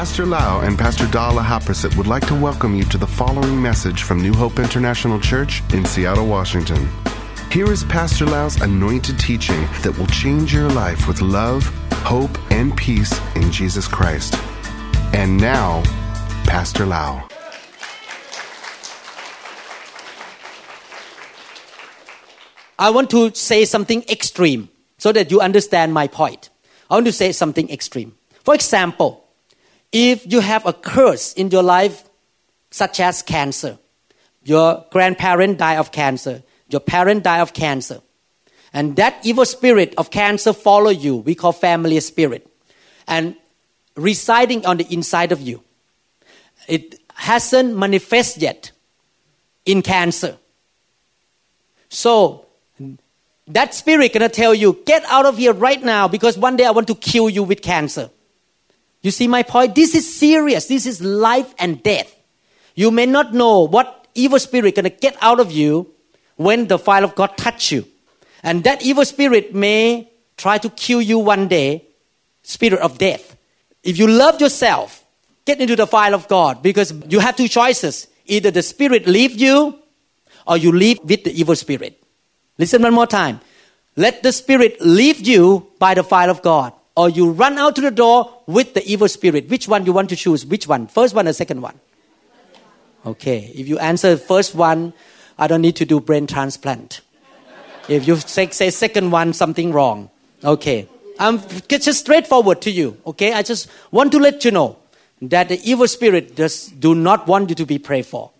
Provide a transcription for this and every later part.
Pastor Lau and Pastor Dala Haprasit would like to welcome you to the following message from New Hope International Church in Seattle, Washington. Here is Pastor Lau's anointed teaching that will change your life with love, hope, and peace in Jesus Christ. And now, Pastor Lau. I want to say something extreme so that you understand my point. I want to say something extreme. For example, if you have a curse in your life, such as cancer, your grandparent died of cancer, your parent died of cancer, and that evil spirit of cancer follow you, we call family spirit, and residing on the inside of you. It hasn't manifested yet in cancer. So that spirit gonna tell you, get out of here right now, because one day I want to kill you with cancer. You see my point? This is serious. This is life and death. You may not know what evil spirit gonna get out of you when the fire of God touch you. And that evil spirit may try to kill you one day, spirit of death. If you love yourself, get into the fire of God, because you have two choices. Either the spirit leave you, or you live with the evil spirit. Listen one more time. Let the spirit leave you by the fire of God, or you run out to the door with the evil spirit. Which one you want to choose? Which one? First one or second one? Okay. If you answer the first one, I don't need to do brain transplant. If you say second one, something wrong. Okay. I'm just straightforward to you. Okay. I just want to let you know that the evil spirit just do not want you to be prayed for.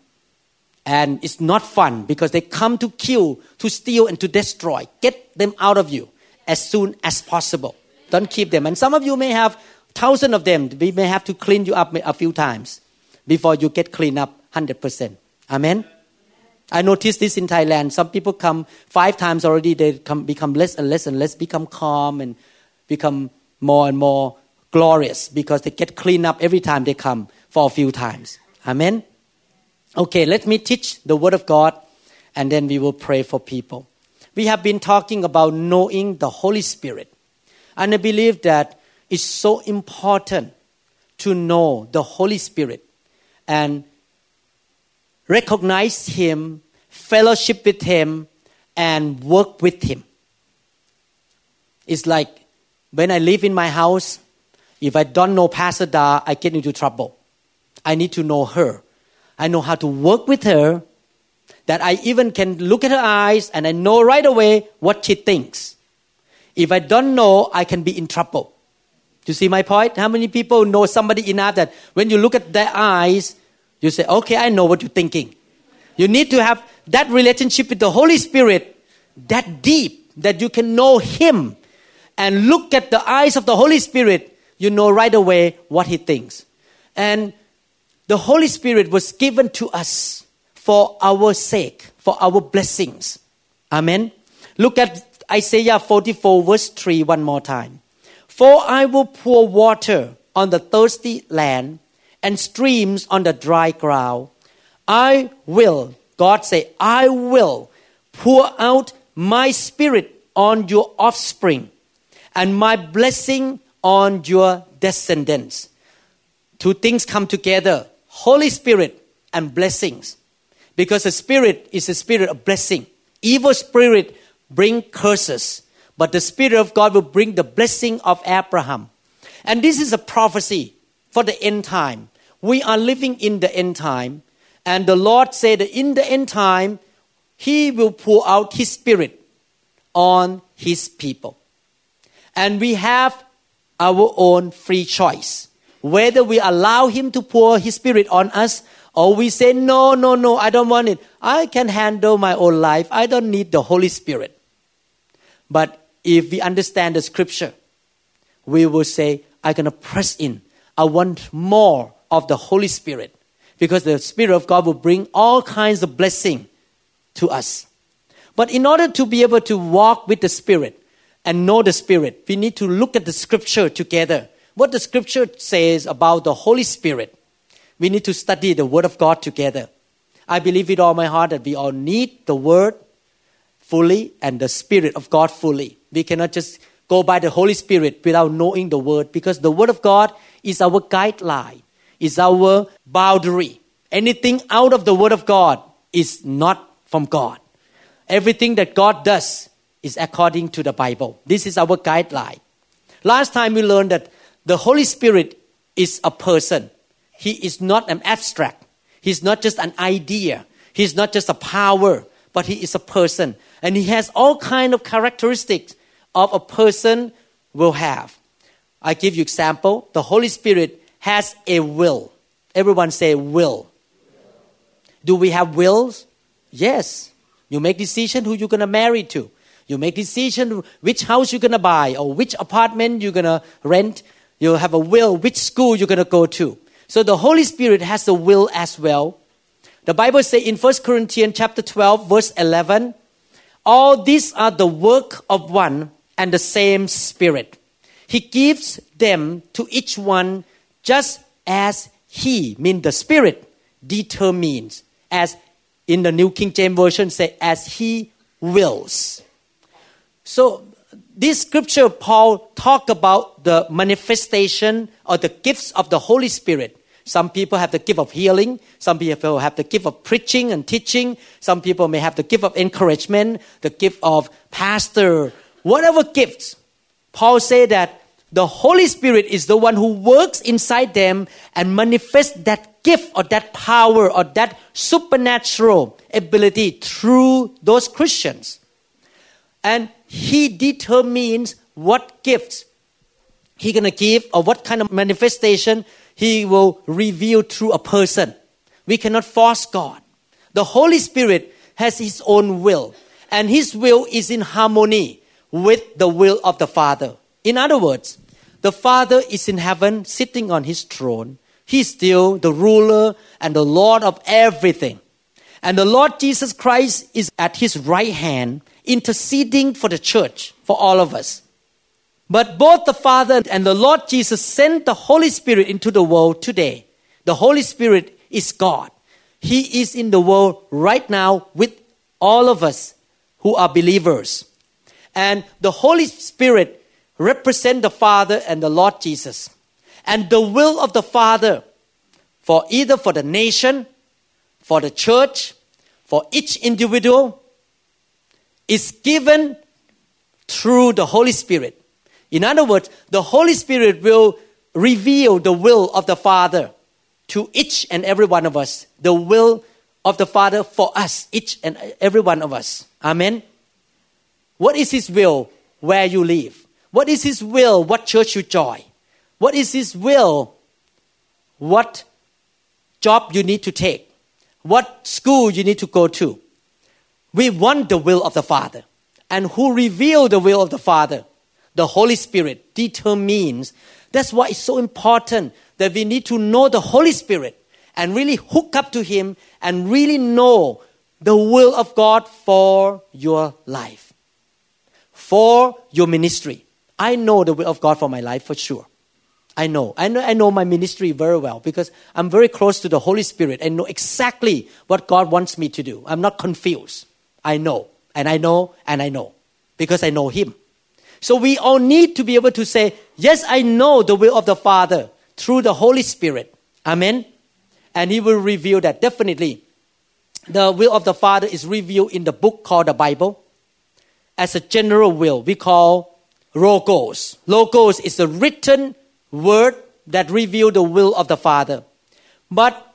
And it's not fun, because they come to kill, to steal, and to destroy. Get them out of you as soon as possible. Don't keep them. And some of you may have thousands of them. We may have to clean you up a few times before you get cleaned up 100%. Amen? I noticed this in Thailand. Some people come 5 times already. They become less and less and less, become calm and become more and more glorious, because they get cleaned up every time they come for a few times. Amen? Okay, let me teach the Word of God, and then we will pray for people. We have been talking about knowing the Holy Spirit. And I believe that it's so important to know the Holy Spirit and recognize Him, fellowship with Him, and work with Him. It's like when I live in my house, if I don't know Pastor Da, I get into trouble. I need to know her. I know how to work with her, that I even can look at her eyes and I know right away what she thinks. If I don't know, I can be in trouble. You see my point? How many people know somebody enough that when you look at their eyes, you say, okay, I know what you're thinking. You need to have that relationship with the Holy Spirit that deep, that you can know Him and look at the eyes of the Holy Spirit, you know right away what He thinks. And the Holy Spirit was given to us for our sake, for our blessings. Amen. Look at Isaiah 44 verse 3 one more time. For I will pour water on the thirsty land and streams on the dry ground. I will, God say, I will pour out my Spirit on your offspring and my blessing on your descendants. Two things come together. Holy Spirit and blessings, because the Spirit is a spirit of blessing. Evil spirit bring curses, but the Spirit of God will bring the blessing of Abraham. And this is a prophecy for the end time. We are living in the end time, and the Lord said that in the end time, He will pour out His Spirit on His people. And we have our own free choice, whether we allow Him to pour His Spirit on us, or we say, no, I don't want it. I can handle my own life. I don't need the Holy Spirit. But if we understand the Scripture, we will say, I'm going to press in. I want more of the Holy Spirit, because the Spirit of God will bring all kinds of blessing to us. But in order to be able to walk with the Spirit and know the Spirit, we need to look at the Scripture together. What the Scripture says about the Holy Spirit. We need to study the Word of God together. I believe with all my heart that we all need the Word fully and the Spirit of God fully. We cannot just go by the Holy Spirit without knowing the Word, because the Word of God It's our guideline. It's our boundary. Anything out of the Word of God is not from God. Everything that God does is according to the Bible. This is our guideline. Last time we learned that the Holy Spirit is a person. He is not an abstract. He's not just an idea. He's not just a power, but he is a person. And he has all kinds of characteristics of a person will have. I give you example. The Holy Spirit has a will. Everyone say will. Do we have wills? Yes. You make decision who you're going to marry to. You make decision which house you're going to buy or which apartment you're going to rent. You have a will which school you're going to go to. So the Holy Spirit has a will as well. The Bible says in 1 Corinthians chapter 12 verse 11, all these are the work of one and the same Spirit. He gives them to each one just as He, means the Spirit, determines. As in the New King James Version say, as He wills. So this scripture, Paul talked about the manifestation or the gifts of the Holy Spirit. Some people have the gift of healing. Some people have the gift of preaching and teaching. Some people may have the gift of encouragement, the gift of pastor, whatever gifts. Paul said that the Holy Spirit is the one who works inside them and manifests that gift or that power or that supernatural ability through those Christians. And He determines what gifts He's going to give or what kind of manifestation He will reveal through a person. We cannot force God. The Holy Spirit has His own will, and His will is in harmony with the will of the Father. In other words, the Father is in heaven sitting on His throne. He's still the ruler and the Lord of everything. And the Lord Jesus Christ is at His right hand interceding for the church, for all of us. But both the Father and the Lord Jesus sent the Holy Spirit into the world today. The Holy Spirit is God. He is in the world right now with all of us who are believers. And the Holy Spirit represents the Father and the Lord Jesus. And the will of the Father for either for the nation, for the church, for each individual is given through the Holy Spirit. In other words, the Holy Spirit will reveal the will of the Father to each and every one of us. The will of the Father for us, each and every one of us. Amen. What is His will where you live? What is His will what church you join? What is His will what job you need to take? What school you need to go to? We want the will of the Father. And who revealed the will of the Father? The Holy Spirit determines. That's why it's so important that we need to know the Holy Spirit and really hook up to Him and really know the will of God for your life, for your ministry. I know the will of God for my life for sure. I know my ministry very well because I'm very close to the Holy Spirit and know exactly what God wants me to do. I'm not confused. I know because I know Him. So we all need to be able to say, yes, I know the will of the Father through the Holy Spirit. Amen. And He will reveal that. Definitely, the will of the Father is revealed in the book called the Bible as a general will we call Logos. Logos is a written word that reveals the will of the Father. But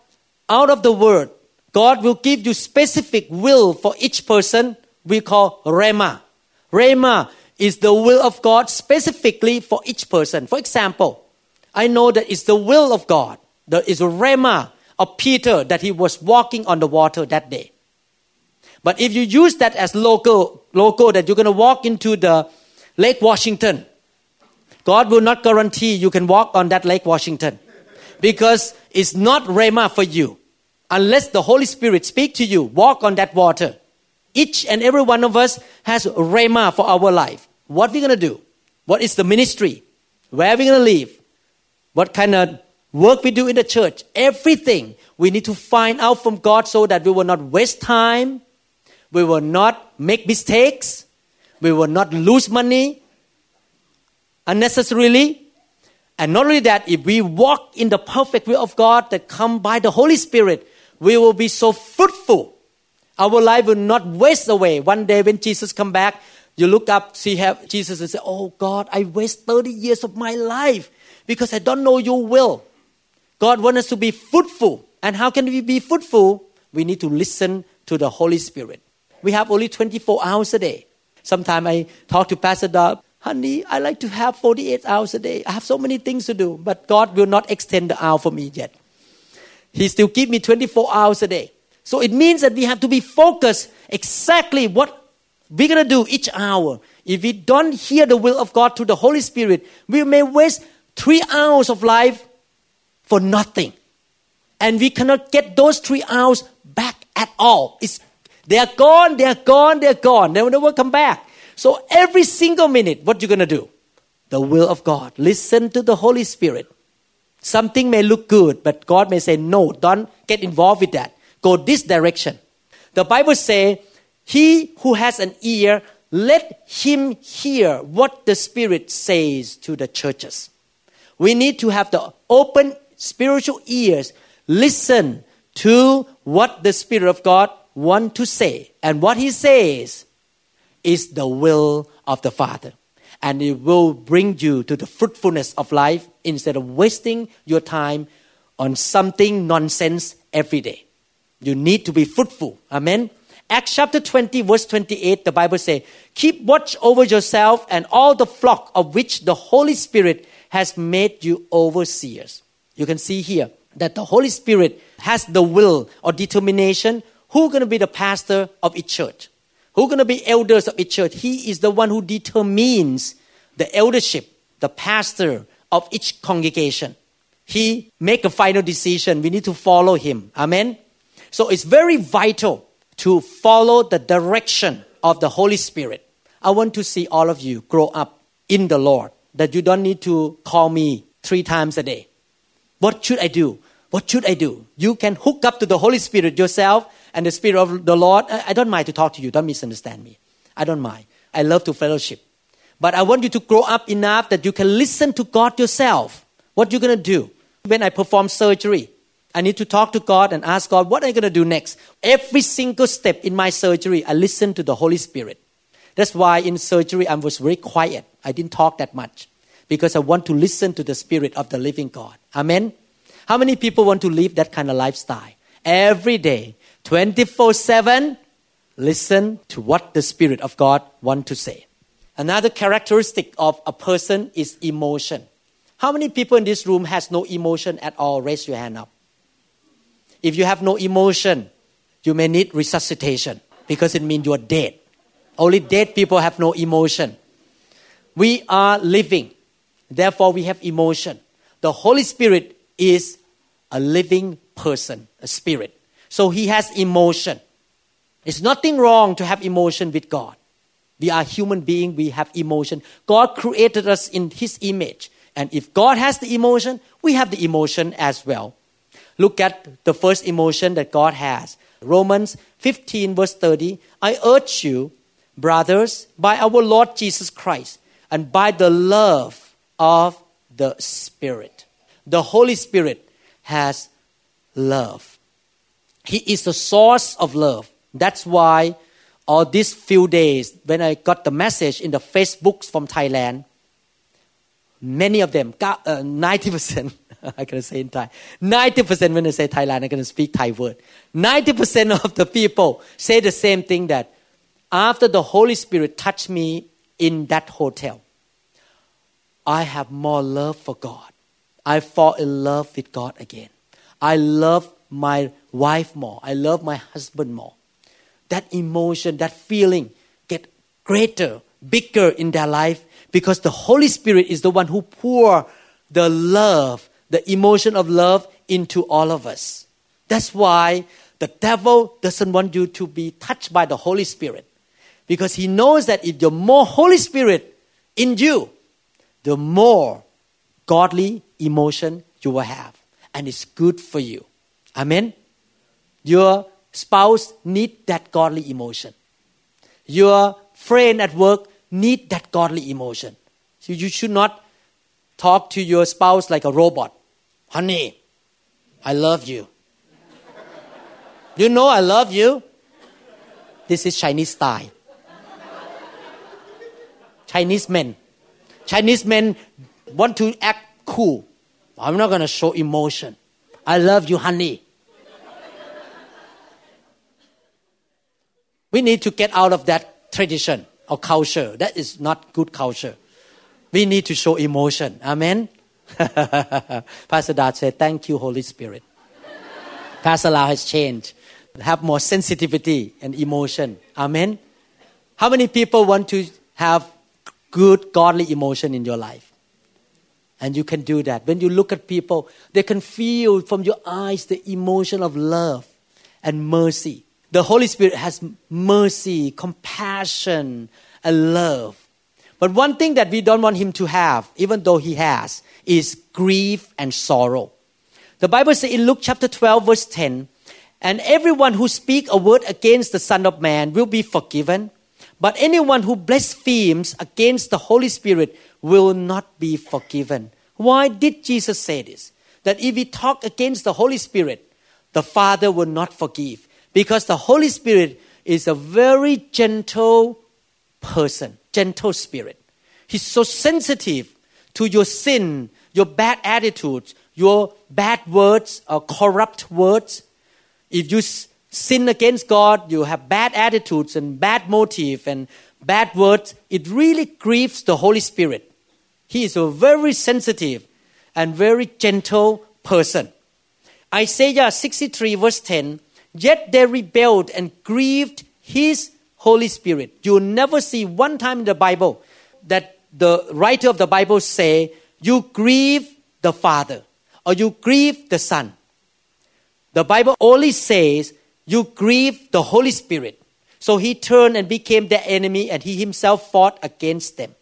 out of the word, God will give you specific will for each person we call Rhema. Rhema is the will of God specifically for each person. For example, I know that it's the will of God. There is a Rhema of Peter that he was walking on the water that day. But if you use that as logo that you're going to walk into the Lake Washington, God will not guarantee you can walk on that Lake Washington because it's not Rhema for you unless the Holy Spirit speaks to you, walk on that water. Each and every one of us has Rhema for our life. What are we going to do? What is the ministry? Where are we going to live? What kind of work we do in the church? Everything we need to find out from God so that we will not waste time. We will not make mistakes. We will not lose money unnecessarily. And not only that, if we walk in the perfect will of God that comes by the Holy Spirit, we will be so fruitful. Our life will not waste away. One day when Jesus comes back, you look up, see Jesus and say, "Oh God, I waste 30 years of my life because I don't know your will." God wants us to be fruitful. And how can we be fruitful? We need to listen to the Holy Spirit. We have only 24 hours a day. Sometimes I talk to Pastor Doug, "Honey, I like to have 48 hours a day. I have so many things to do." But God will not extend the hour for me yet. He still gives me 24 hours a day. So it means that we have to be focused exactly what we're going to do each hour. If we don't hear the will of God through the Holy Spirit, we may waste 3 hours of life for nothing. And we cannot get those 3 hours back at all. They're gone. They will never come back. So every single minute, what you're going to do? The will of God. Listen to the Holy Spirit. Something may look good, but God may say, "No, don't get involved with that. Go this direction." The Bible says, "He who has an ear, let him hear what the Spirit says to the churches." We need to have the open spiritual ears. Listen to what the Spirit of God wants to say. And what He says is the will of the Father. And it will bring you to the fruitfulness of life instead of wasting your time on something nonsense every day. You need to be fruitful. Amen. Acts chapter 20, verse 28, the Bible says, "Keep watch over yourself and all the flock of which the Holy Spirit has made you overseers." You can see here that the Holy Spirit has the will or determination who's going to be the pastor of each church, who's going to be elders of each church. He is the one who determines the eldership, the pastor of each congregation. He makes a final decision. We need to follow him. Amen. So it's very vital to follow the direction of the Holy Spirit. I want to see all of you grow up in the Lord, that you don't need to call me 3 times a day. "What should I do? What should I do?" You can hook up to the Holy Spirit yourself and the Spirit of the Lord. I don't mind to talk to you. Don't misunderstand me. I don't mind. I love to fellowship. But I want you to grow up enough that you can listen to God yourself. What you're going to do? When I perform surgery, I need to talk to God and ask God, what am I going to do next? Every single step in my surgery, I listen to the Holy Spirit. That's why in surgery, I was very quiet. I didn't talk that much because I want to listen to the Spirit of the living God. Amen. How many people want to live that kind of lifestyle? Every day, 24/7, listen to what the Spirit of God wants to say. Another characteristic of a person is emotion. How many people in this room has no emotion at all? Raise your hand up. If you have no emotion, you may need resuscitation because it means you are dead. Only dead people have no emotion. We are living. Therefore, we have emotion. The Holy Spirit is a living person, a spirit. So He has emotion. It's nothing wrong to have emotion with God. We are human beings. We have emotion. God created us in His image. And if God has the emotion, we have the emotion as well. Look at the first emotion that God has. Romans 15 verse 30. "I urge you, brothers, by our Lord Jesus Christ and by the love of the Spirit." The Holy Spirit has love. He is the source of love. That's why all these few days when I got the message in the Facebooks from Thailand, many of them, 90%, I can say in Thai, 90% when I say Thailand, I can speak Thai word. 90% of the people say the same thing, that after the Holy Spirit touched me in that hotel, I have more love for God. I fall in love with God again. I love my wife more. I love my husband more. That emotion, that feeling get greater, bigger in their life because the Holy Spirit is the one who pour the love, the emotion of love into all of us. That's why the devil doesn't want you to be touched by the Holy Spirit, because he knows that if the more Holy Spirit in you, the more godly emotion you will have, and it's good for you. Amen. Your spouse needs that godly emotion. Your friend at work needs that godly emotion. So you should not Talk to your spouse like a robot. Honey, I love you. You know I love you. This is Chinese style. Chinese men. Chinese men want to act cool. I'm not going to show emotion. I love you, honey. We need to get out of that tradition or culture. That is not good culture. We need to show emotion. Amen? Pastor Darce said, thank you, Holy Spirit. Pastor Lau has changed. Have more sensitivity and emotion. Amen? How many people want to have good, godly emotion in your life? And you can do that. When you look at people, they can feel from your eyes the emotion of love and mercy. The Holy Spirit has mercy, compassion, and love. But one thing that we don't want him to have, even though he has, is grief and sorrow. The Bible says in Luke chapter 12, verse 10, and everyone who speaks a word against the Son of Man will be forgiven, but anyone who blasphemes against the Holy Spirit will not be forgiven. Why did Jesus say this? That if we talk against the Holy Spirit, the Father will not forgive, because the Holy Spirit is a very gentle person, gentle spirit. He's so sensitive to your sin, your bad attitudes, your bad words or corrupt words. If you sin against God, you have bad attitudes and bad motive and bad words, it really grieves the Holy Spirit. He is a very sensitive and very gentle person. Isaiah 63 verse 10, yet they rebelled and grieved his Holy Spirit. You'll never see one time in the Bible that the writer of the Bible say, you grieve the Father or you grieve the Son. The Bible only says, you grieve the Holy Spirit. So he turned and became their enemy, and he himself fought against them.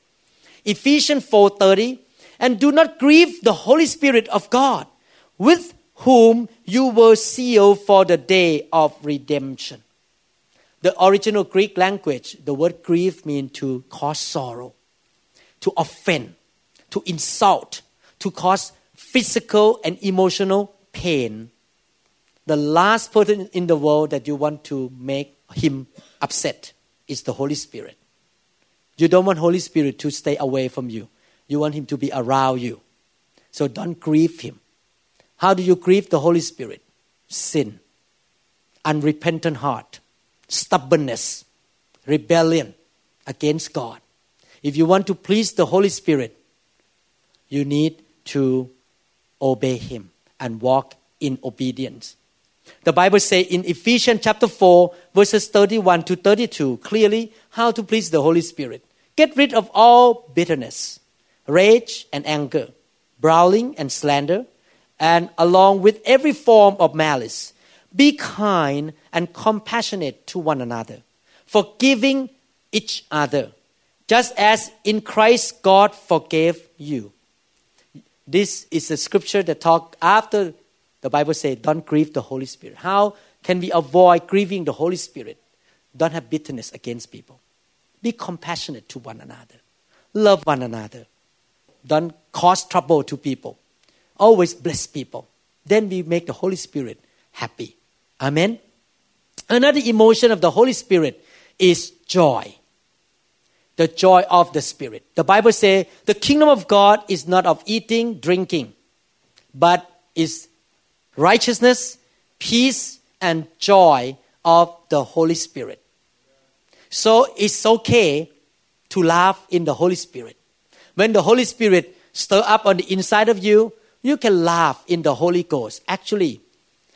Ephesians 4:30, and do not grieve the Holy Spirit of God, with whom you were sealed for the day of redemption. The original Greek language, the word grieve means to cause sorrow, to offend, to insult, to cause physical and emotional pain. The last person in the world that you want to make him upset is the Holy Spirit. You don't want Holy Spirit to stay away from you. You want him to be around you. So don't grieve him. How do you grieve the Holy Spirit? Sin, unrepentant heart, stubbornness, rebellion against God. If you want to please the Holy Spirit, you need to obey him and walk in obedience. The Bible says in Ephesians chapter 4, verses 31 to 32, clearly how to please the Holy Spirit. Get rid of all bitterness, rage and anger, brawling and slander, and along with every form of malice. Be kind and compassionate to one another, forgiving each other, just as in Christ God forgave you. This is a scripture that talks after the Bible says, don't grieve the Holy Spirit. How can we avoid grieving the Holy Spirit? Don't have bitterness against people. Be compassionate to one another. Love one another. Don't cause trouble to people. Always bless people. Then we make the Holy Spirit happy. Amen? Another emotion of the Holy Spirit is joy. The joy of the Spirit. The Bible says, the kingdom of God is not of eating, drinking, but is righteousness, peace, and joy of the Holy Spirit. So it's okay to laugh in the Holy Spirit. When the Holy Spirit stirs up on the inside of you, you can laugh in the Holy Ghost. Actually,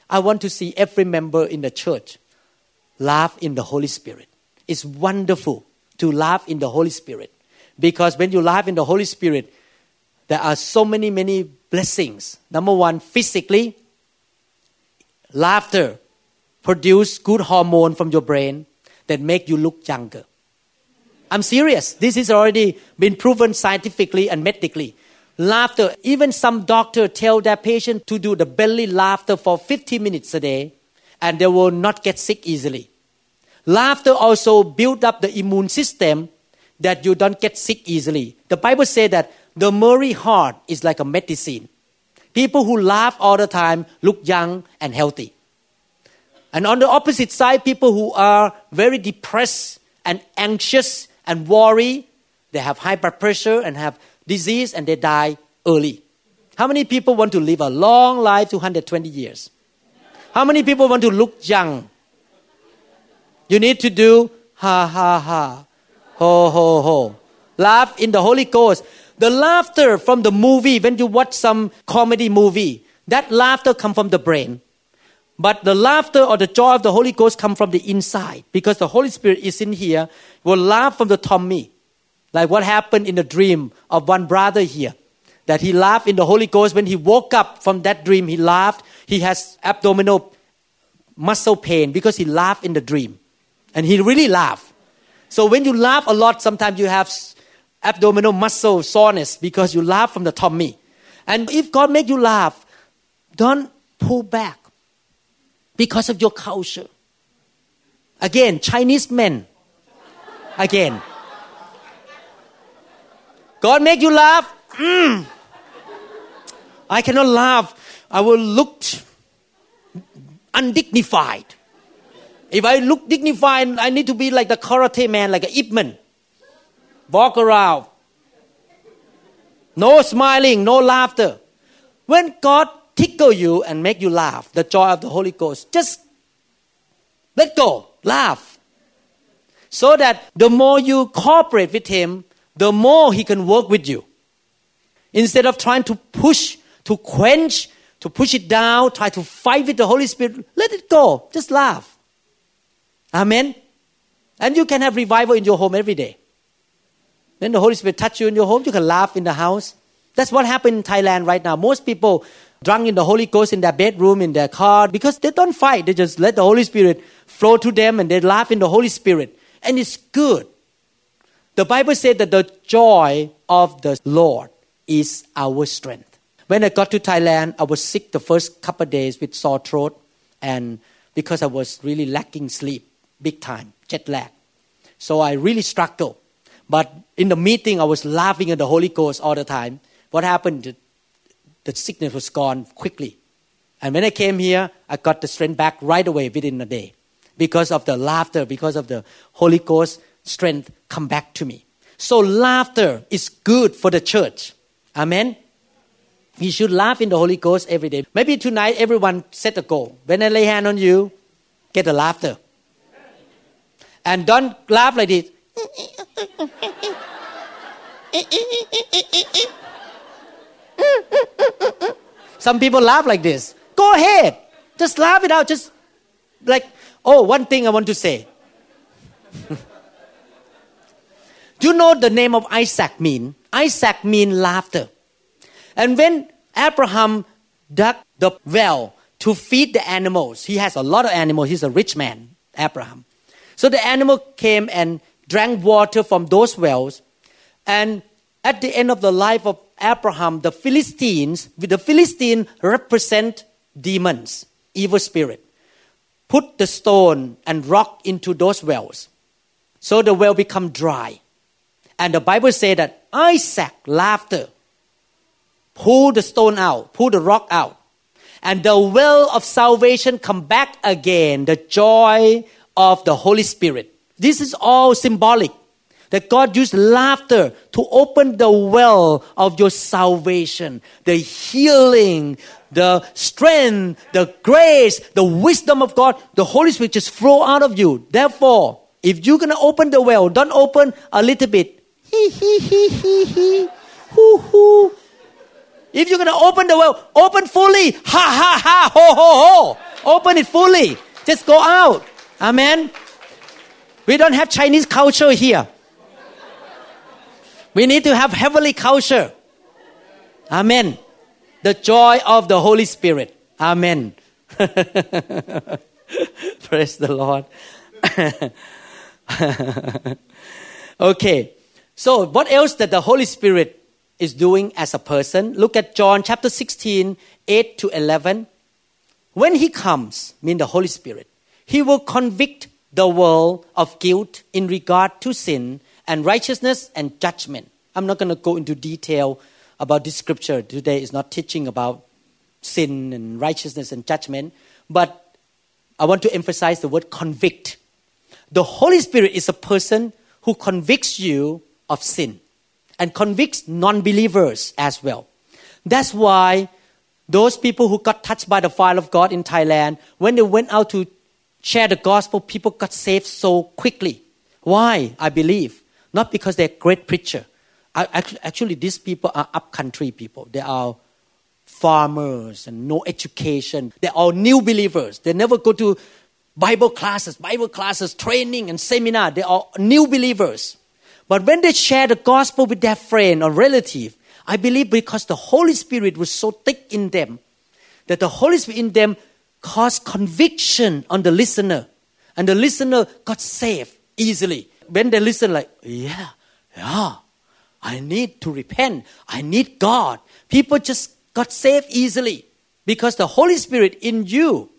I want to see every member in the church laugh in the Holy Spirit. It's wonderful to laugh in the Holy Spirit, because when you laugh in the Holy Spirit, there are so many blessings. Number one, physically, laughter produces good hormone from your brain that make you look younger. I'm serious. This has already been proven scientifically and medically. Laughter, even some doctors tell their patient to do the belly laughter for 50 minutes a day, and they will not get sick easily. Laughter also builds up the immune system that you don't get sick easily. The Bible says that The merry heart is like a medicine. People who laugh all the time look young and healthy. And on the opposite side, people who are very depressed and anxious and worry, they have high blood pressure and have disease and they die early. How many people want to live a long life to 120 years? How many people want to look young? You need to do ha ha ha, ho ho ho. Laugh in the Holy Ghost. The laughter from the movie, when you watch some comedy movie, that laughter comes from the brain. But the laughter or the joy of the Holy Ghost comes from the inside, because the Holy Spirit is in here. We'll laugh from the tummy, like what happened in the dream of one brother here, that he laughed in the Holy Ghost. When he woke up from that dream, he laughed. He has abdominal muscle pain because he laughed in the dream. And he really laughed. So when you laugh a lot, sometimes you have abdominal muscle soreness because you laugh from the tummy. And if God makes you laugh, don't pull back because of your culture. Again, Chinese men. Again. God make you laugh. I cannot laugh. I will look undignified. If I look dignified, I need to be like the karate man, like an Ipman. Walk around. No smiling, no laughter. When God tickle you and make you laugh, the joy of the Holy Ghost, just let go, laugh. So that the more you cooperate with Him, the more He can work with you. Instead of trying to push, to quench, to push it down, try to fight with the Holy Spirit, let it go. Just laugh. Amen. And you can have revival in your home every day. When the Holy Spirit touch you in your home, you can laugh in the house. That's what happened in Thailand right now. Most people drunk in the Holy Ghost in their bedroom, in their car, because they don't fight. They just let the Holy Spirit flow to them and they laugh in the Holy Spirit. And it's good. The Bible said that the joy of the Lord is our strength. When I got to Thailand, I was sick the first couple of days with sore throat, and because I was really lacking sleep, big time, jet lag. So I really struggled. But in the meeting, I was laughing at the Holy Ghost all the time. What happened? The sickness was gone quickly. And when I came here, I got the strength back right away within a day. Because of the laughter, because of the Holy Ghost strength come back to me. So laughter is good for the church. Amen. You should laugh in the Holy Ghost every day. Maybe tonight, everyone set a goal. When I lay hand on you, get the laughter. And don't laugh like this. Some people laugh like this. Go ahead. Just laugh it out. Just like, oh, one thing I want to say. Do you know the name of Isaac mean? Isaac means laughter. And when Abraham dug the well to feed the animals, he has a lot of animals. He's a rich man, Abraham. So the animal came and drank water from those wells. And at the end of the life of Abraham, the Philistines represent demons, evil spirit, put the stone and rock into those wells. So the well become dry. And the Bible says that Isaac laughter, pull the stone out, pull the rock out. And the well of salvation come back again, the joy of the Holy Spirit. This is all symbolic, that God used laughter to open the well of your salvation, the healing, the strength, the grace, the wisdom of God. The Holy Spirit just flow out of you. Therefore, if you're going to open the well, don't open a little bit. Hee, hee, hee, hee, hee. Hoo, hoo. If you're going to open the well, open fully. Ha, ha, ha, ho, ho, ho. Open it fully. Just go out. Amen. We don't have Chinese culture here. We need to have heavenly culture. Amen. The joy of the Holy Spirit. Amen. Praise the Lord. Okay. So what else that the Holy Spirit is doing as a person? Look at John chapter 16, 8 to 11. When He comes, mean the Holy Spirit, He will convict the world of guilt in regard to sin and righteousness and judgment. I'm not going to go into detail about this scripture. Today is not teaching about sin and righteousness and judgment, but I want to emphasize the word convict. The Holy Spirit is a person who convicts you of sin and convicts non-believers as well. That's why those people who got touched by the fire of God in Thailand, when they went out to share the gospel, people got saved so quickly. Why? I believe. Not because they're great preacher. Actually, these people are upcountry people. They are farmers and no education. They're all new believers. They never go to Bible classes, training and seminar. They are new believers. But when they share the gospel with their friend or relative, I believe because the Holy Spirit was so thick in them, that the Holy Spirit in them caused conviction on the listener. And the listener got saved easily. When they listen like, yeah, I need to repent. I need God. People just got saved easily because the Holy Spirit in you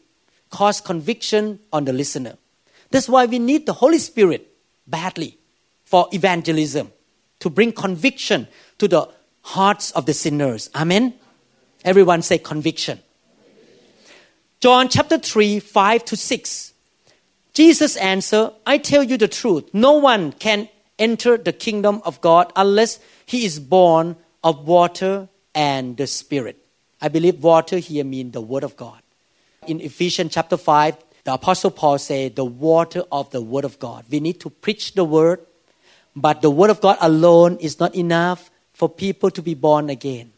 caused conviction on the listener. That's why we need the Holy Spirit badly for evangelism, to bring conviction to the hearts of the sinners. Amen? Everyone say conviction. John chapter 3, 5 to 6. Jesus answered, I tell you the truth. No one can enter the kingdom of God unless he is born of water and the Spirit. I believe water here means the Word of God. In Ephesians chapter 5, the Apostle Paul said, the water of the Word of God. We need to preach the Word, but the Word of God alone is not enough for people to be born again.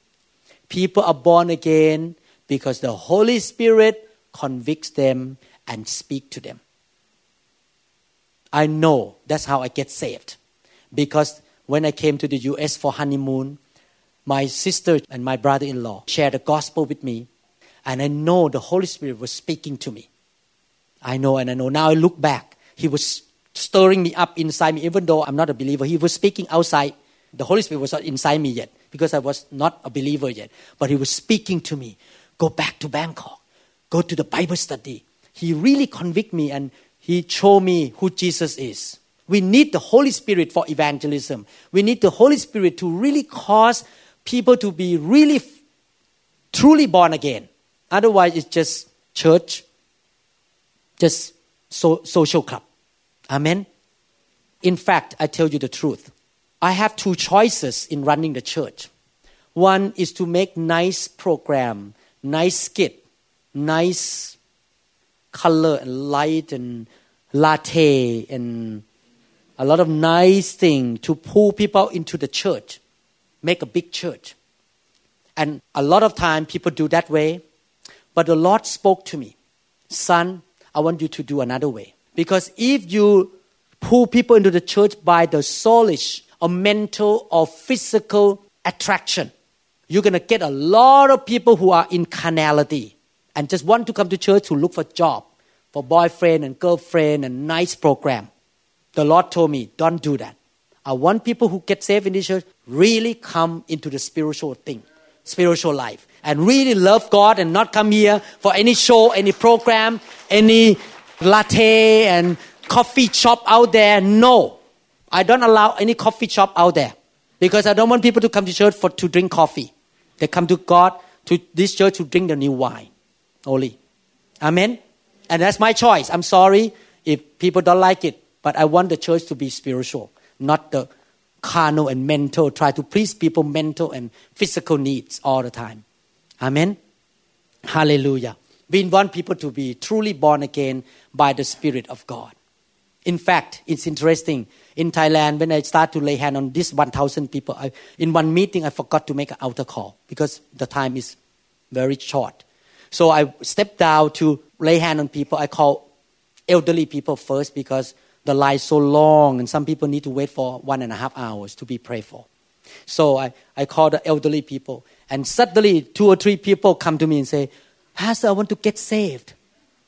People are born again because the Holy Spirit convicts them and speaks to them. I know that's how I get saved. Because when I came to the U.S. for honeymoon, my sister and my brother-in-law shared the gospel with me. And I know the Holy Spirit was speaking to me. I know. Now I look back. He was stirring me up inside me. Even though I'm not a believer, he was speaking outside. The Holy Spirit was not inside me yet because I was not a believer yet. But he was speaking to me. Go back to Bangkok. Go to the Bible study. He really convicted me and he showed me who Jesus is. We need the Holy Spirit for evangelism. We need the Holy Spirit to really cause people to be really, truly born again. Otherwise, it's just church, just social club. Amen? In fact, I tell you the truth. I have two choices in running the church. One is to make nice program, nice skit, nice color and light and latte and a lot of nice things to pull people into the church, make a big church. And a lot of time people do that way. But the Lord spoke to me, son, I want you to do another way. Because if you pull people into the church by the soulish or mental or physical attraction, you're going to get a lot of people who are in carnality and just want to come to church to look for job, for boyfriend and girlfriend and nice program. The Lord told me, don't do that. I want people who get saved in this church really come into the spiritual thing, spiritual life. And really love God and not come here for any show, any program, any latte and coffee shop out there. No, I don't allow any coffee shop out there because I don't want people to come to church to drink coffee. They come to God, to this church to drink the new wine only. Amen? And that's my choice. I'm sorry if people don't like it, but I want the church to be spiritual, not the carnal and mental, try to please people's mental and physical needs all the time. Amen. Hallelujah. We want people to be truly born again by the Spirit of God. In fact, it's interesting. In Thailand, when I start to lay hand on this 1,000 people, in one meeting, I forgot to make an altar call because the time is very short. So I stepped down to lay hand on people. I call elderly people first because the line is so long and some people need to wait for 1.5 hours to be prayed for. So I call the elderly people. And suddenly, 2 or 3 people come to me and say, Pastor, I want to get saved.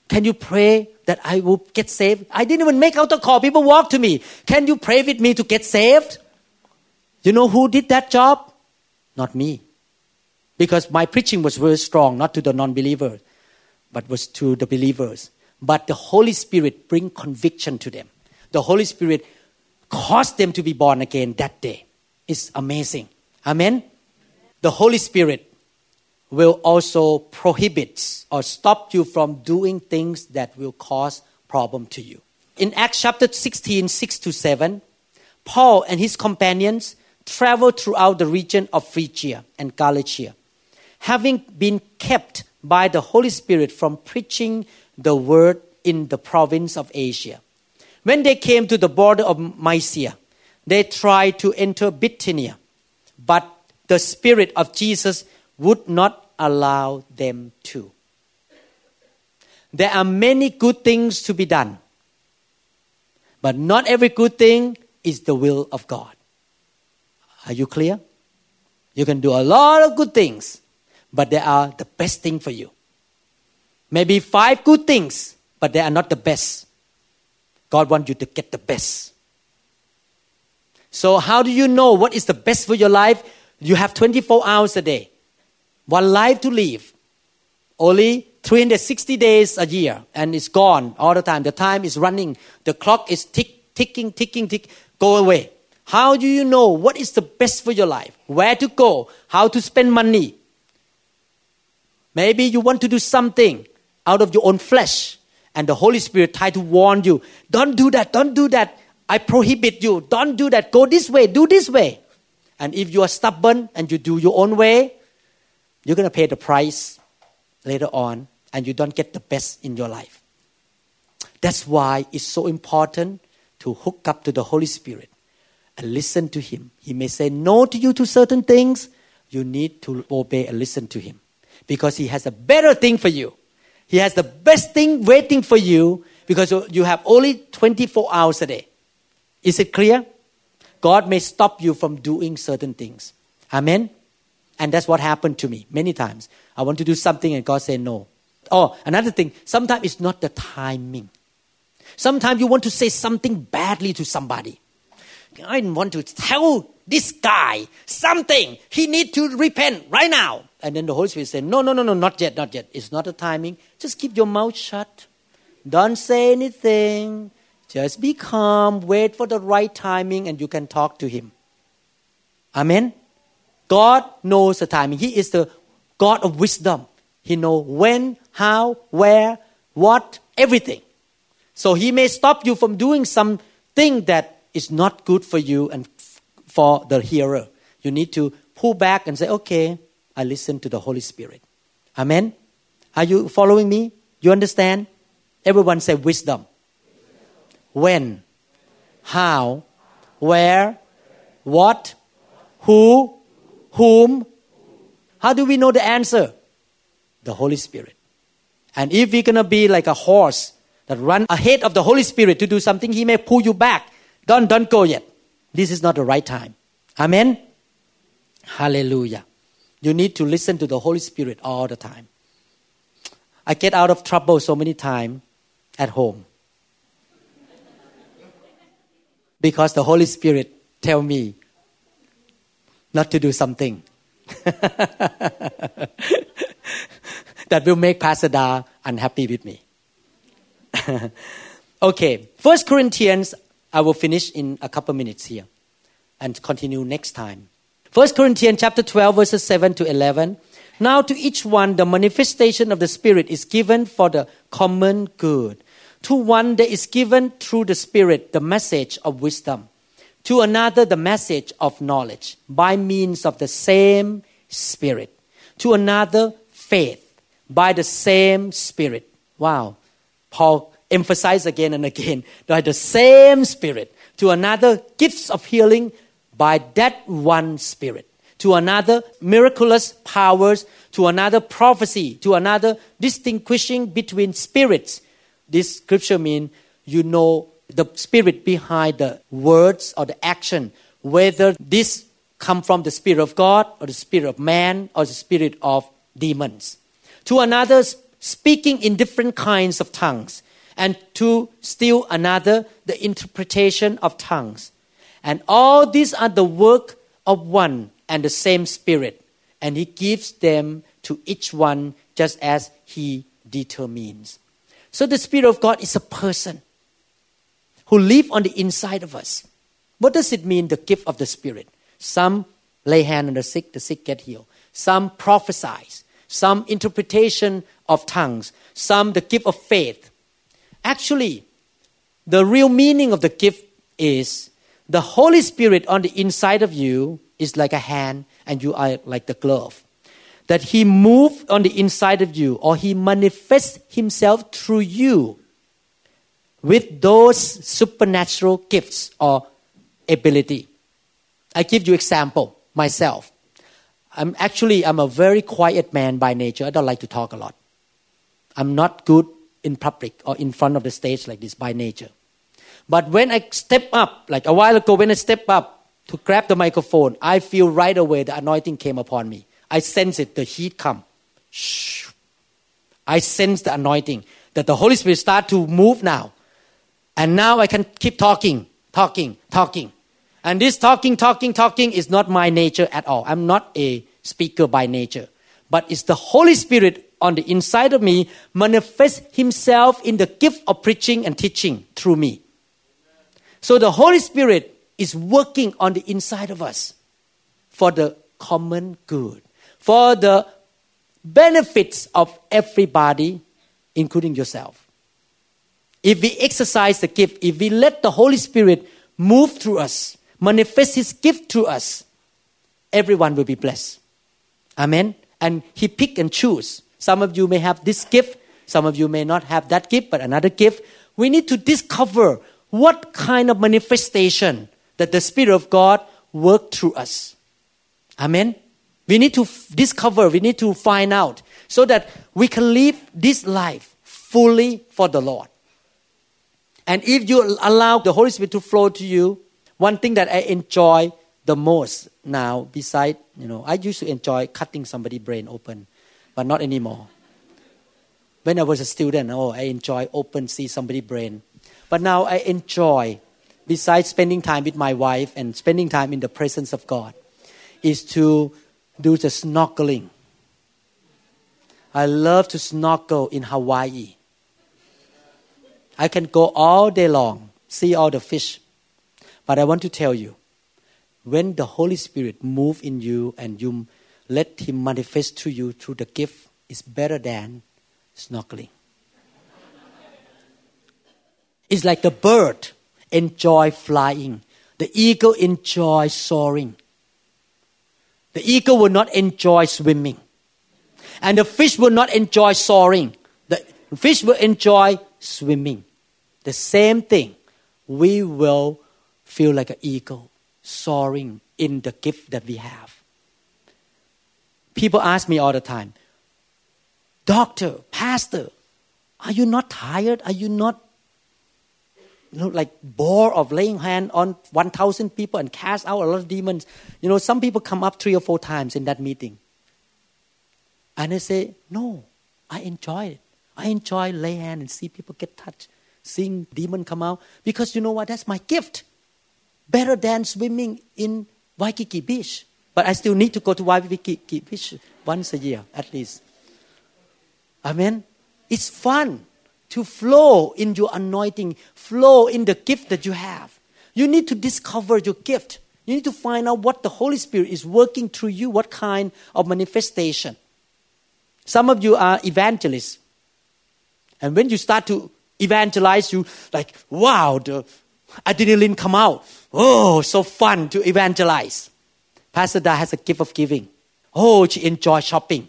Can you pray that I will get saved? I didn't even make out the call. People walk to me. Can you pray with me to get saved? You know who did that job? Not me. Because my preaching was very strong, not to the non-believers, but was to the believers. But the Holy Spirit bring conviction to them. The Holy Spirit caused them to be born again that day. is amazing. Amen? The Holy Spirit will also prohibit or stop you from doing things that will cause problem to you. In Acts chapter 16, 6-7, Paul and his companions traveled throughout the region of Phrygia and Galatia, having been kept by the Holy Spirit from preaching the word in the province of Asia. When they came to the border of Mysia, they tried to enter Bithynia, but the Spirit of Jesus would not allow them to. There are many good things to be done, but not every good thing is the will of God. Are you clear? You can do a lot of good things, but they are the best thing for you. Maybe 5 good things, but they are not the best. God wants you to get the best. So how do you know what is the best for your life? You have 24 hours a day, one life to live, only 360 days a year, and it's gone all the time. The time is running. The clock is ticking. Go away. How do you know what is the best for your life? Where to go? How to spend money? Maybe you want to do something out of your own flesh, and the Holy Spirit tried to warn you, don't do that, don't do that. I prohibit you, don't do that. Go this way, do this way. And if you are stubborn and you do your own way, you're going to pay the price later on, and you don't get the best in your life. That's why it's so important to hook up to the Holy Spirit and listen to Him. He may say no to you to certain things. You need to obey and listen to Him, because He has a better thing for you. He has the best thing waiting for you, because you have only 24 hours a day. Is it clear? God may stop you from doing certain things. Amen? And that's what happened to me many times. I want to do something and God said no. Oh, another thing, sometimes it's not the timing. Sometimes you want to say something badly to somebody. I want to tell this guy something. He needs to repent right now. And then the Holy Spirit said, no, not yet. It's not the timing. Just keep your mouth shut. Don't say anything. Just be calm. Wait for the right timing and you can talk to Him. Amen? God knows the timing. He is the God of wisdom. He knows when, how, where, what, everything. So He may stop you from doing something that is not good for you and for the hearer. You need to pull back and say, okay, I listen to the Holy Spirit. Amen? Are you following me? You understand? Everyone say wisdom. When, how, where, what, who, whom. How do we know the answer? The Holy Spirit. And if we're going to be like a horse that runs ahead of the Holy Spirit to do something, He may pull you back. Don't go yet. This is not the right time. Amen? Hallelujah. You need to listen to the Holy Spirit all the time. I get out of trouble so many times at home because the Holy Spirit tell me not to do something that will make Pastor Da unhappy with me. Okay, 1 Corinthians, I will finish in a couple minutes here and continue next time. 1 Corinthians chapter 12, verses 7-11. Now to each one, the manifestation of the Spirit is given for the common good. To one, there is given through the Spirit the message of wisdom. To another, the message of knowledge by means of the same Spirit. To another, faith by the same Spirit. Wow. Paul emphasized again and again, by the same Spirit. To another, gifts of healing by that one Spirit. To another, miraculous powers. To another, prophecy. To another, distinguishing between spirits. This scripture means you know the spirit behind the words or the action, whether this come from the Spirit of God or the spirit of man or the spirit of demons. To another, speaking in different kinds of tongues. And to still another, the interpretation of tongues. And all these are the work of one and the same Spirit. And He gives them to each one just as He determines. So the Spirit of God is a person who lives on the inside of us. What does it mean, the gift of the Spirit? Some lay hand on the sick get healed. Some prophesize. Some interpretation of tongues. Some the gift of faith. Actually, the real meaning of the gift is the Holy Spirit on the inside of you is like a hand and you are like the glove. That He moves on the inside of you, or He manifests Himself through you with those supernatural gifts or ability. I give you example, myself. I'm a very quiet man by nature. I don't like to talk a lot. I'm not good in public or in front of the stage like this by nature. But when I step up, like a while ago when I step up to grab the microphone, I feel right away the anointing came upon me. I sense it, the heat come. Shh. I sense the anointing, that the Holy Spirit start to move now. And now I can keep talking. And this talking is not my nature at all. I'm not a speaker by nature. But it's the Holy Spirit on the inside of me manifests Himself in the gift of preaching and teaching through me. So the Holy Spirit is working on the inside of us for the common good, for the benefits of everybody, including yourself. If we exercise the gift, if we let the Holy Spirit move through us, manifest His gift to us, everyone will be blessed. Amen? And He pick and choose. Some of you may have this gift. Some of you may not have that gift, but another gift. We need to discover what kind of manifestation that the Spirit of God works through us. Amen? We need to discover, we need to find out, so that we can live this life fully for the Lord. And if you allow the Holy Spirit to flow to you, one thing that I enjoy the most now, besides, I used to enjoy cutting somebody's brain open, but not anymore. When I was a student, I enjoy see somebody's brain. But now I enjoy, besides spending time with my wife and spending time in the presence of God, is to do the snorkeling. I love to snorkel in Hawaii. I can go all day long, see all the fish. But I want to tell you, when the Holy Spirit moves in you and you let Him manifest to you through the gift, it's better than snorkeling. It's like the bird enjoy flying. The eagle enjoy soaring. The eagle will not enjoy swimming. And the fish will not enjoy soaring. The fish will enjoy swimming. The same thing. We will feel like an eagle soaring in the gift that we have. People ask me all the time, Doctor, Pastor, are you not tired? Are you not bored of laying hand on 1,000 people and cast out a lot of demons? Some people come up 3 or 4 times in that meeting. And I say, no, I enjoy it. I enjoy lay hand and see people get touched, seeing demon come out. Because you know what? That's my gift. Better than swimming in Waikiki Beach. But I still need to go to Waikiki Beach once a year, at least. Amen? It's fun to flow in your anointing, flow in the gift that you have. You need to discover your gift. You need to find out what the Holy Spirit is working through you, what kind of manifestation. Some of you are evangelists. And when you start to evangelize, you like, wow, the adrenaline come out. Oh, so fun to evangelize. Pastor Dala has a gift of giving. Oh, she enjoys shopping.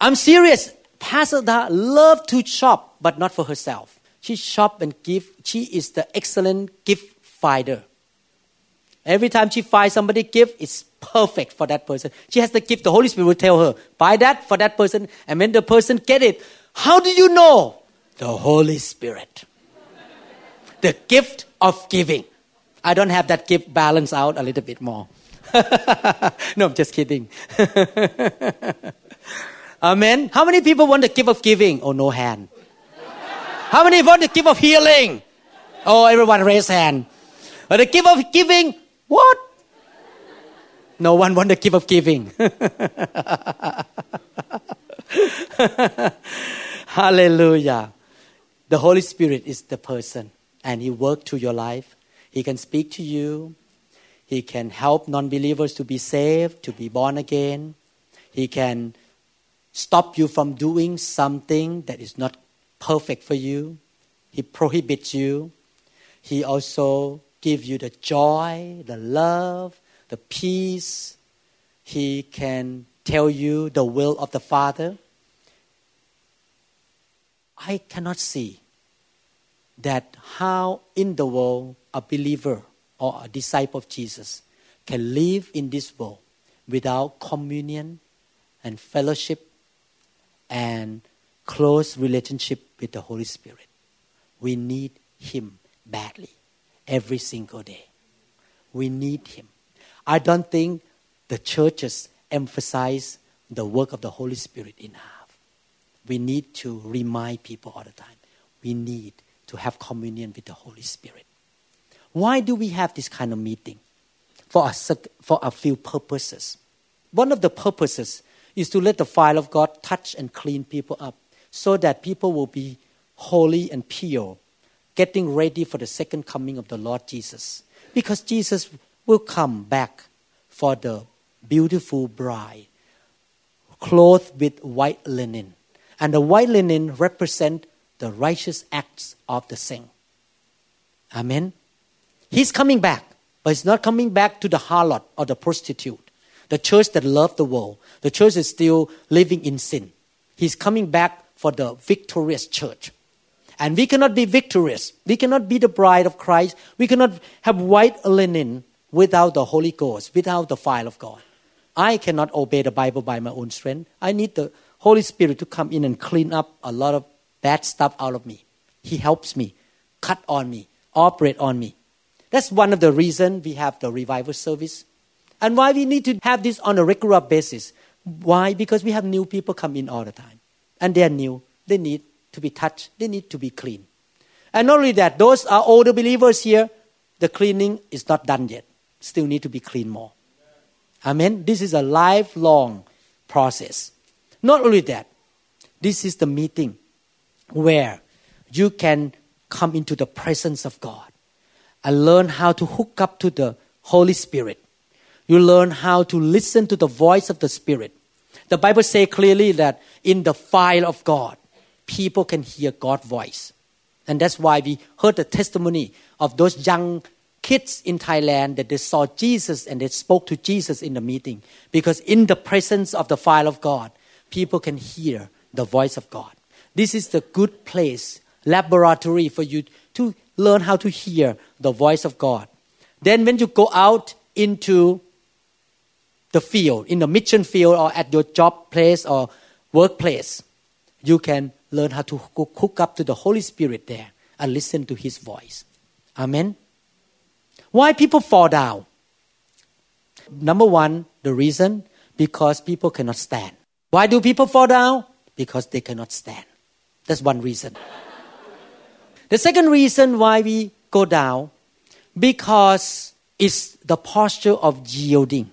I'm serious. Pastor Dala loves to shop, but not for herself. She shops and gives. She is the excellent gift finder. Every time she finds somebody gift, it's perfect for that person. She has the gift. The Holy Spirit will tell her, buy that for that person. And when the person get it, how do you know? The Holy Spirit. The gift of giving. I don't have that gift, balance out a little bit more. No, I'm just kidding. Amen. How many people want the gift of giving? Oh, no hand. How many want the gift of healing? Oh, everyone raise hand. But the gift of giving, what? No one wants the gift of giving. Hallelujah. The Holy Spirit is the person. and He works through your life. He can speak to you. He can help non-believers to be saved, to be born again. He can stop you from doing something that is not perfect for you. He prohibits you. He also gives you the joy, the love, the peace. He can tell you the will of the Father. I cannot see that how in the world a believer or a disciple of Jesus can live in this world without communion and fellowship and close relationship with the Holy Spirit. We need Him badly every single day. We need Him. I don't think the churches emphasize the work of the Holy Spirit enough. We need to remind people all the time. We need to have communion with the Holy Spirit. Why do we have this kind of meeting? For a few purposes. One of the purposes is to let the fire of God touch and clean people up so that people will be holy and pure, getting ready for the second coming of the Lord Jesus. Because Jesus will come back for the beautiful bride, clothed with white linen. And the white linen represents the righteous acts of the saint. Amen? He's coming back, but He's not coming back to the harlot or the prostitute, the church that loved the world. The church is still living in sin. He's coming back for the victorious church. And we cannot be victorious. We cannot be the bride of Christ. We cannot have white linen without the Holy Ghost, without the fire of God. I cannot obey the Bible by my own strength. I need the Holy Spirit to come in and clean up a lot of bad stuff out of me. He helps me, cut on me, operate on me. That's one of the reasons we have the revival service and why we need to have this on a regular basis. Why? Because we have new people come in all the time. And they are new. They need to be touched. They need to be clean. And not only that, those are older believers here. The cleaning is not done yet. Still need to be cleaned more. Amen? This is a lifelong process. Not only that, this is the meeting where you can come into the presence of God and learn how to hook up to the Holy Spirit. You learn how to listen to the voice of the Spirit. The Bible says clearly that in the fire of God, people can hear God's voice. And that's why we heard the testimony of those young kids in Thailand that they saw Jesus and they spoke to Jesus in the meeting. Because in the presence of the fire of God, people can hear the voice of God. This is the good place, laboratory for you to learn how to hear the voice of God. Then when you go out into the field, in the mission field or at your job place or workplace, you can learn how to hook up to the Holy Spirit there and listen to His voice. Amen? Why people fall down? Number one, the reason, because people cannot stand. Why do people fall down? Because they cannot stand. That's one reason. The second reason why we go down, because it's the posture of yielding.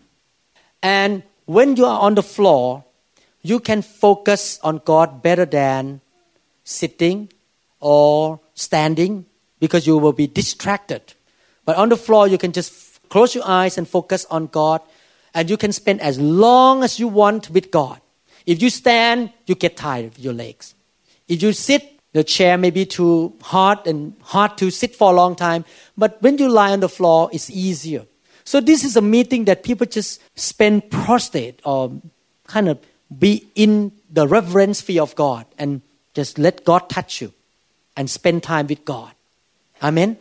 And when you are on the floor, you can focus on God better than sitting or standing because you will be distracted. But on the floor, you can just close your eyes and focus on God, and you can spend as long as you want with God. If you stand, you get tired of your legs. If you sit, the chair may be too hard and hard to sit for a long time. But when you lie on the floor, it's easier. So this is a meeting that people just spend prostrate or kind of be in the reverence fear of God and just let God touch you and spend time with God. Amen?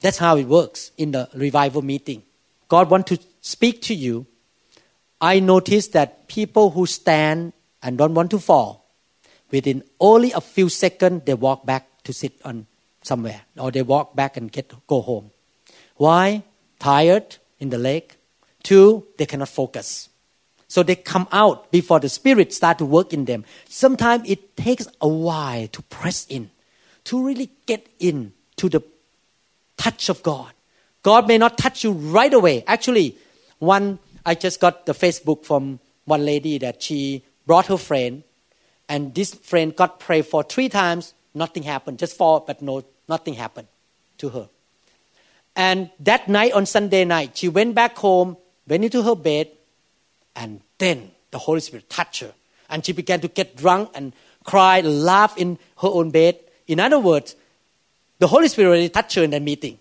That's how it works in the revival meeting. God wants to speak to you. I noticed that people who stand and don't want to fall, within only a few seconds, they walk back to sit on somewhere. Or they walk back and go home. Why? Tired in the leg. Two, they cannot focus. So they come out before the Spirit starts to work in them. Sometimes it takes a while to press in, to really get in to the touch of God. God may not touch you right away. Actually, I just got the Facebook from one lady that she brought her friend. And this friend got prayed for 3 times. Nothing happened. Just fall, but no Nothing happened to her. And that night, on Sunday night, she went back home, went into her bed, and then the Holy Spirit touched her. And she began to get drunk and cry, laugh in her own bed. In other words, the Holy Spirit already touched her in that meeting.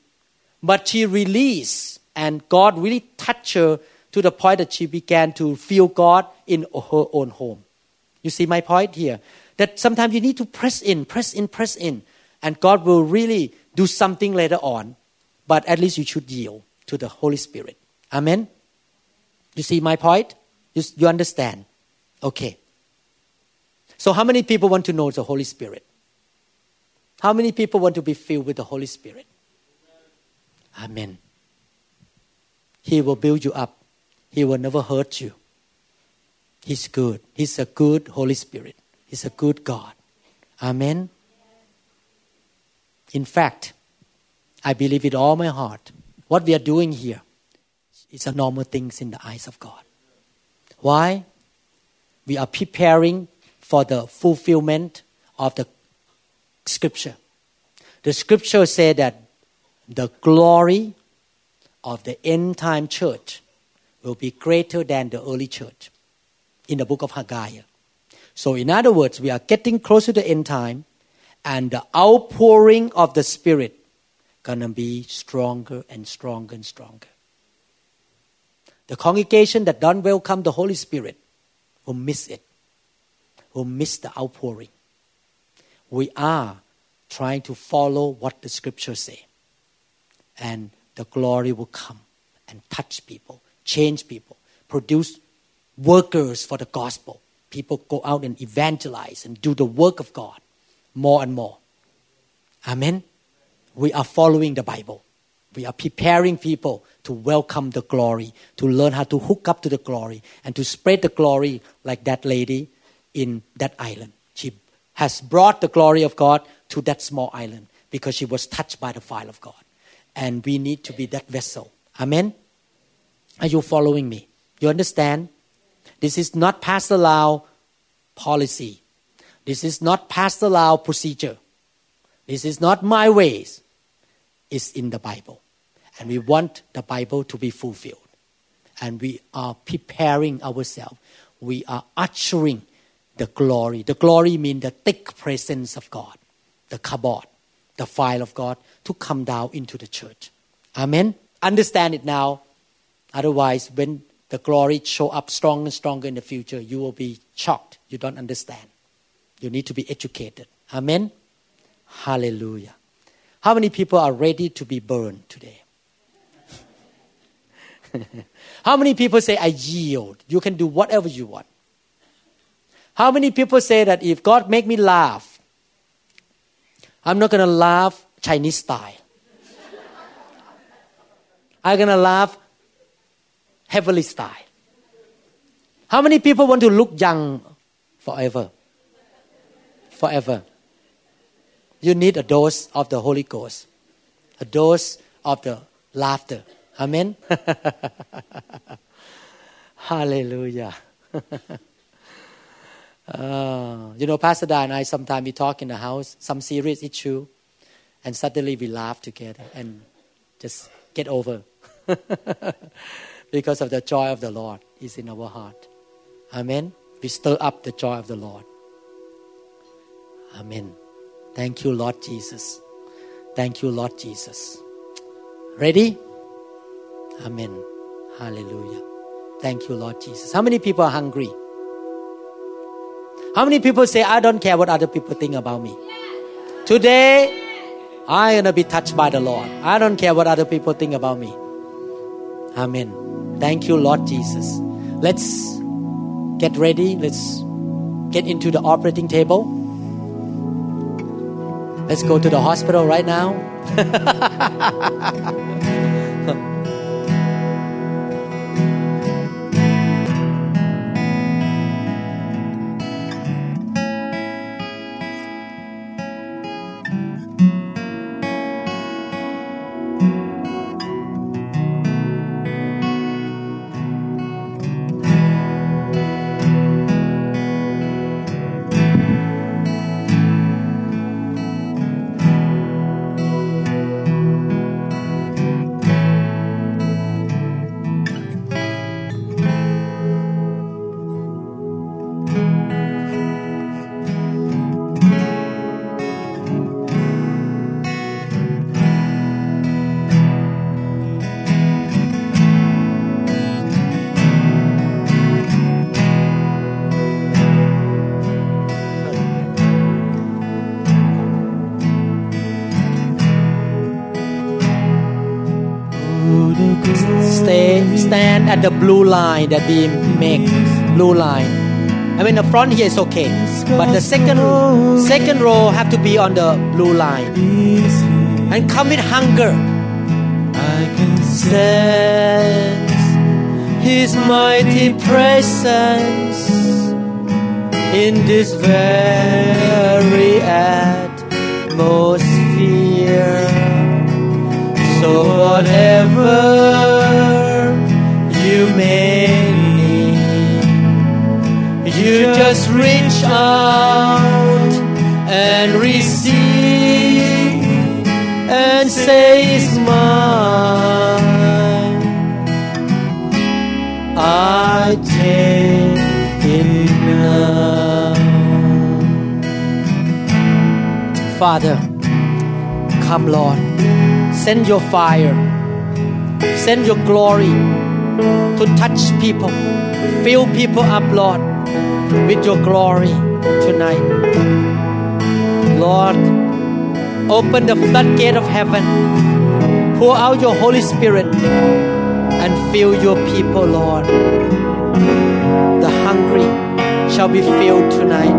But she released, and God really touched her to the point that she began to feel God in her own home. You see my point here? That sometimes you need to press in. And God will really do something later on. But at least you should yield to the Holy Spirit. Amen? You see my point? You understand? Okay. So how many people want to know the Holy Spirit? How many people want to be filled with the Holy Spirit? Amen. He will build you up. He will never hurt you. He's good. He's a good Holy Spirit. He's a good God. Amen. In fact, I believe with all my heart, what we are doing here is a normal thing in the eyes of God. Why? We are preparing for the fulfillment of the Scripture. The Scripture says that the glory of the end time church will be greater than the early church in the book of Haggai. So in other words, we are getting close to the end time, and the outpouring of the Spirit gonna be stronger and stronger and stronger. The congregation that don't welcome the Holy Spirit will miss it, will miss the outpouring. We are trying to follow what the Scriptures say. And the glory will come and touch people, change people, produce workers for the gospel. People go out and evangelize and do the work of God more and more. Amen. We are following the Bible. We are preparing people to welcome the glory, to learn how to hook up to the glory, and to spread the glory like that lady in that island. She has brought the glory of God to that small island because she was touched by the fire of God. And we need to be that vessel. Amen? Are you following me? You understand? This is not Pastor Lau policy. This is not Pastor Lau procedure. This is not my ways. It's in the Bible. And we want the Bible to be fulfilled. And we are preparing ourselves. We are ushering the glory. The glory means the thick presence of God, the kabod, the fire of God to come down into the church. Amen? Understand it now. Otherwise, when the glory show up stronger and stronger in the future, you will be shocked. You don't understand. You need to be educated. Amen? Hallelujah. How many people are ready to be burned today? How many people say, I yield? You can do whatever you want. How many people say that if God make me laugh, I'm not going to laugh Chinese style. I'm going to laugh heavenly style. How many people want to look young forever? Forever. You need a dose of the Holy Ghost. A dose of the laughter. Amen? Hallelujah. Pastor Da and I, sometimes we talk in the house, some serious issue, and suddenly we laugh together and just get over because of the joy of the Lord is in our heart. Amen. We stir up the joy of the Lord. Amen. Thank you, Lord Jesus. Thank you, Lord Jesus. Ready? Amen. Hallelujah. Thank you, Lord Jesus. How many people are hungry? How many people say, I don't care what other people think about me? Today, I'm going to be touched by the Lord. I don't care what other people think about me. Amen. Thank you, Lord Jesus. Let's get ready. Let's get into the operating table. Let's go to the hospital right now. stand at the blue line that we make. Blue line. I mean, the front here is okay, but the second row have to be on the blue line. And come with hunger. I can sense His mighty presence in this very atmosphere. So whatever you may need, you just reach out and receive and say it's mine. I take it now. Father, come Lord. Send your fire. Send your glory to touch people. Fill people up, Lord, with your glory tonight. Lord, open the floodgate of heaven. Pour out your Holy Spirit and fill your people, Lord. The hungry shall be filled tonight.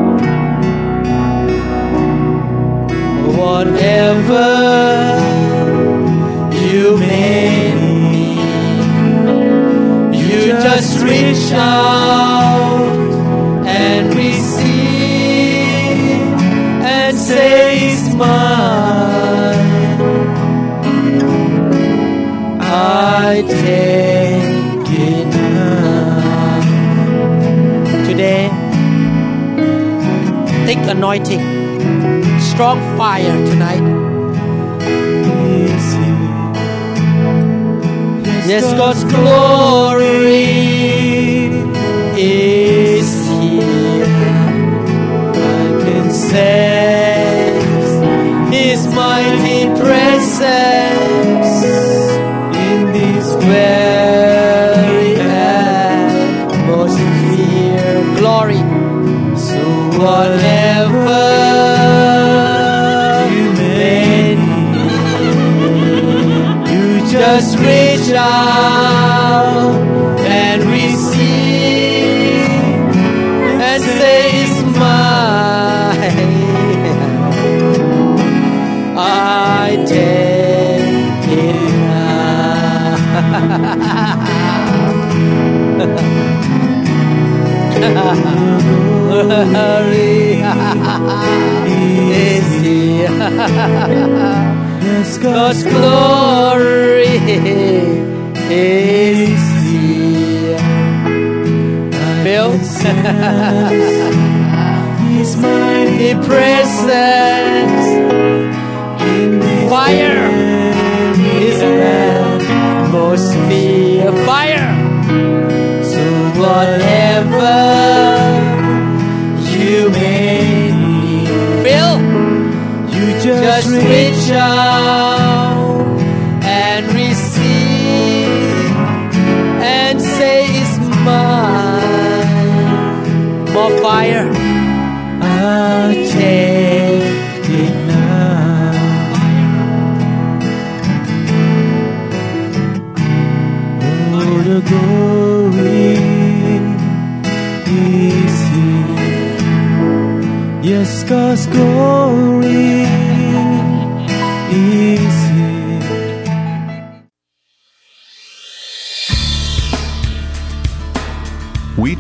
Whatever you made me. You just reach out and receive and say it's mine. I take it now. Today, thick anointing, strong fire tonight. Yes, God's glory is here. I can sense His mighty presence in this very atmosphere. Glory. So whatever you may need, you just reach out and receive and say it's mine. I take it now. God's glory is here. Bill, His mighty presence in this fire is atmosphere. Fire. So whatever you may need, Bill, you just reach out and receive and say it's mine. More fire. I'll take it now. Oh, the glory is here. Yes, God's glory is here. We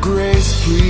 Grace, please.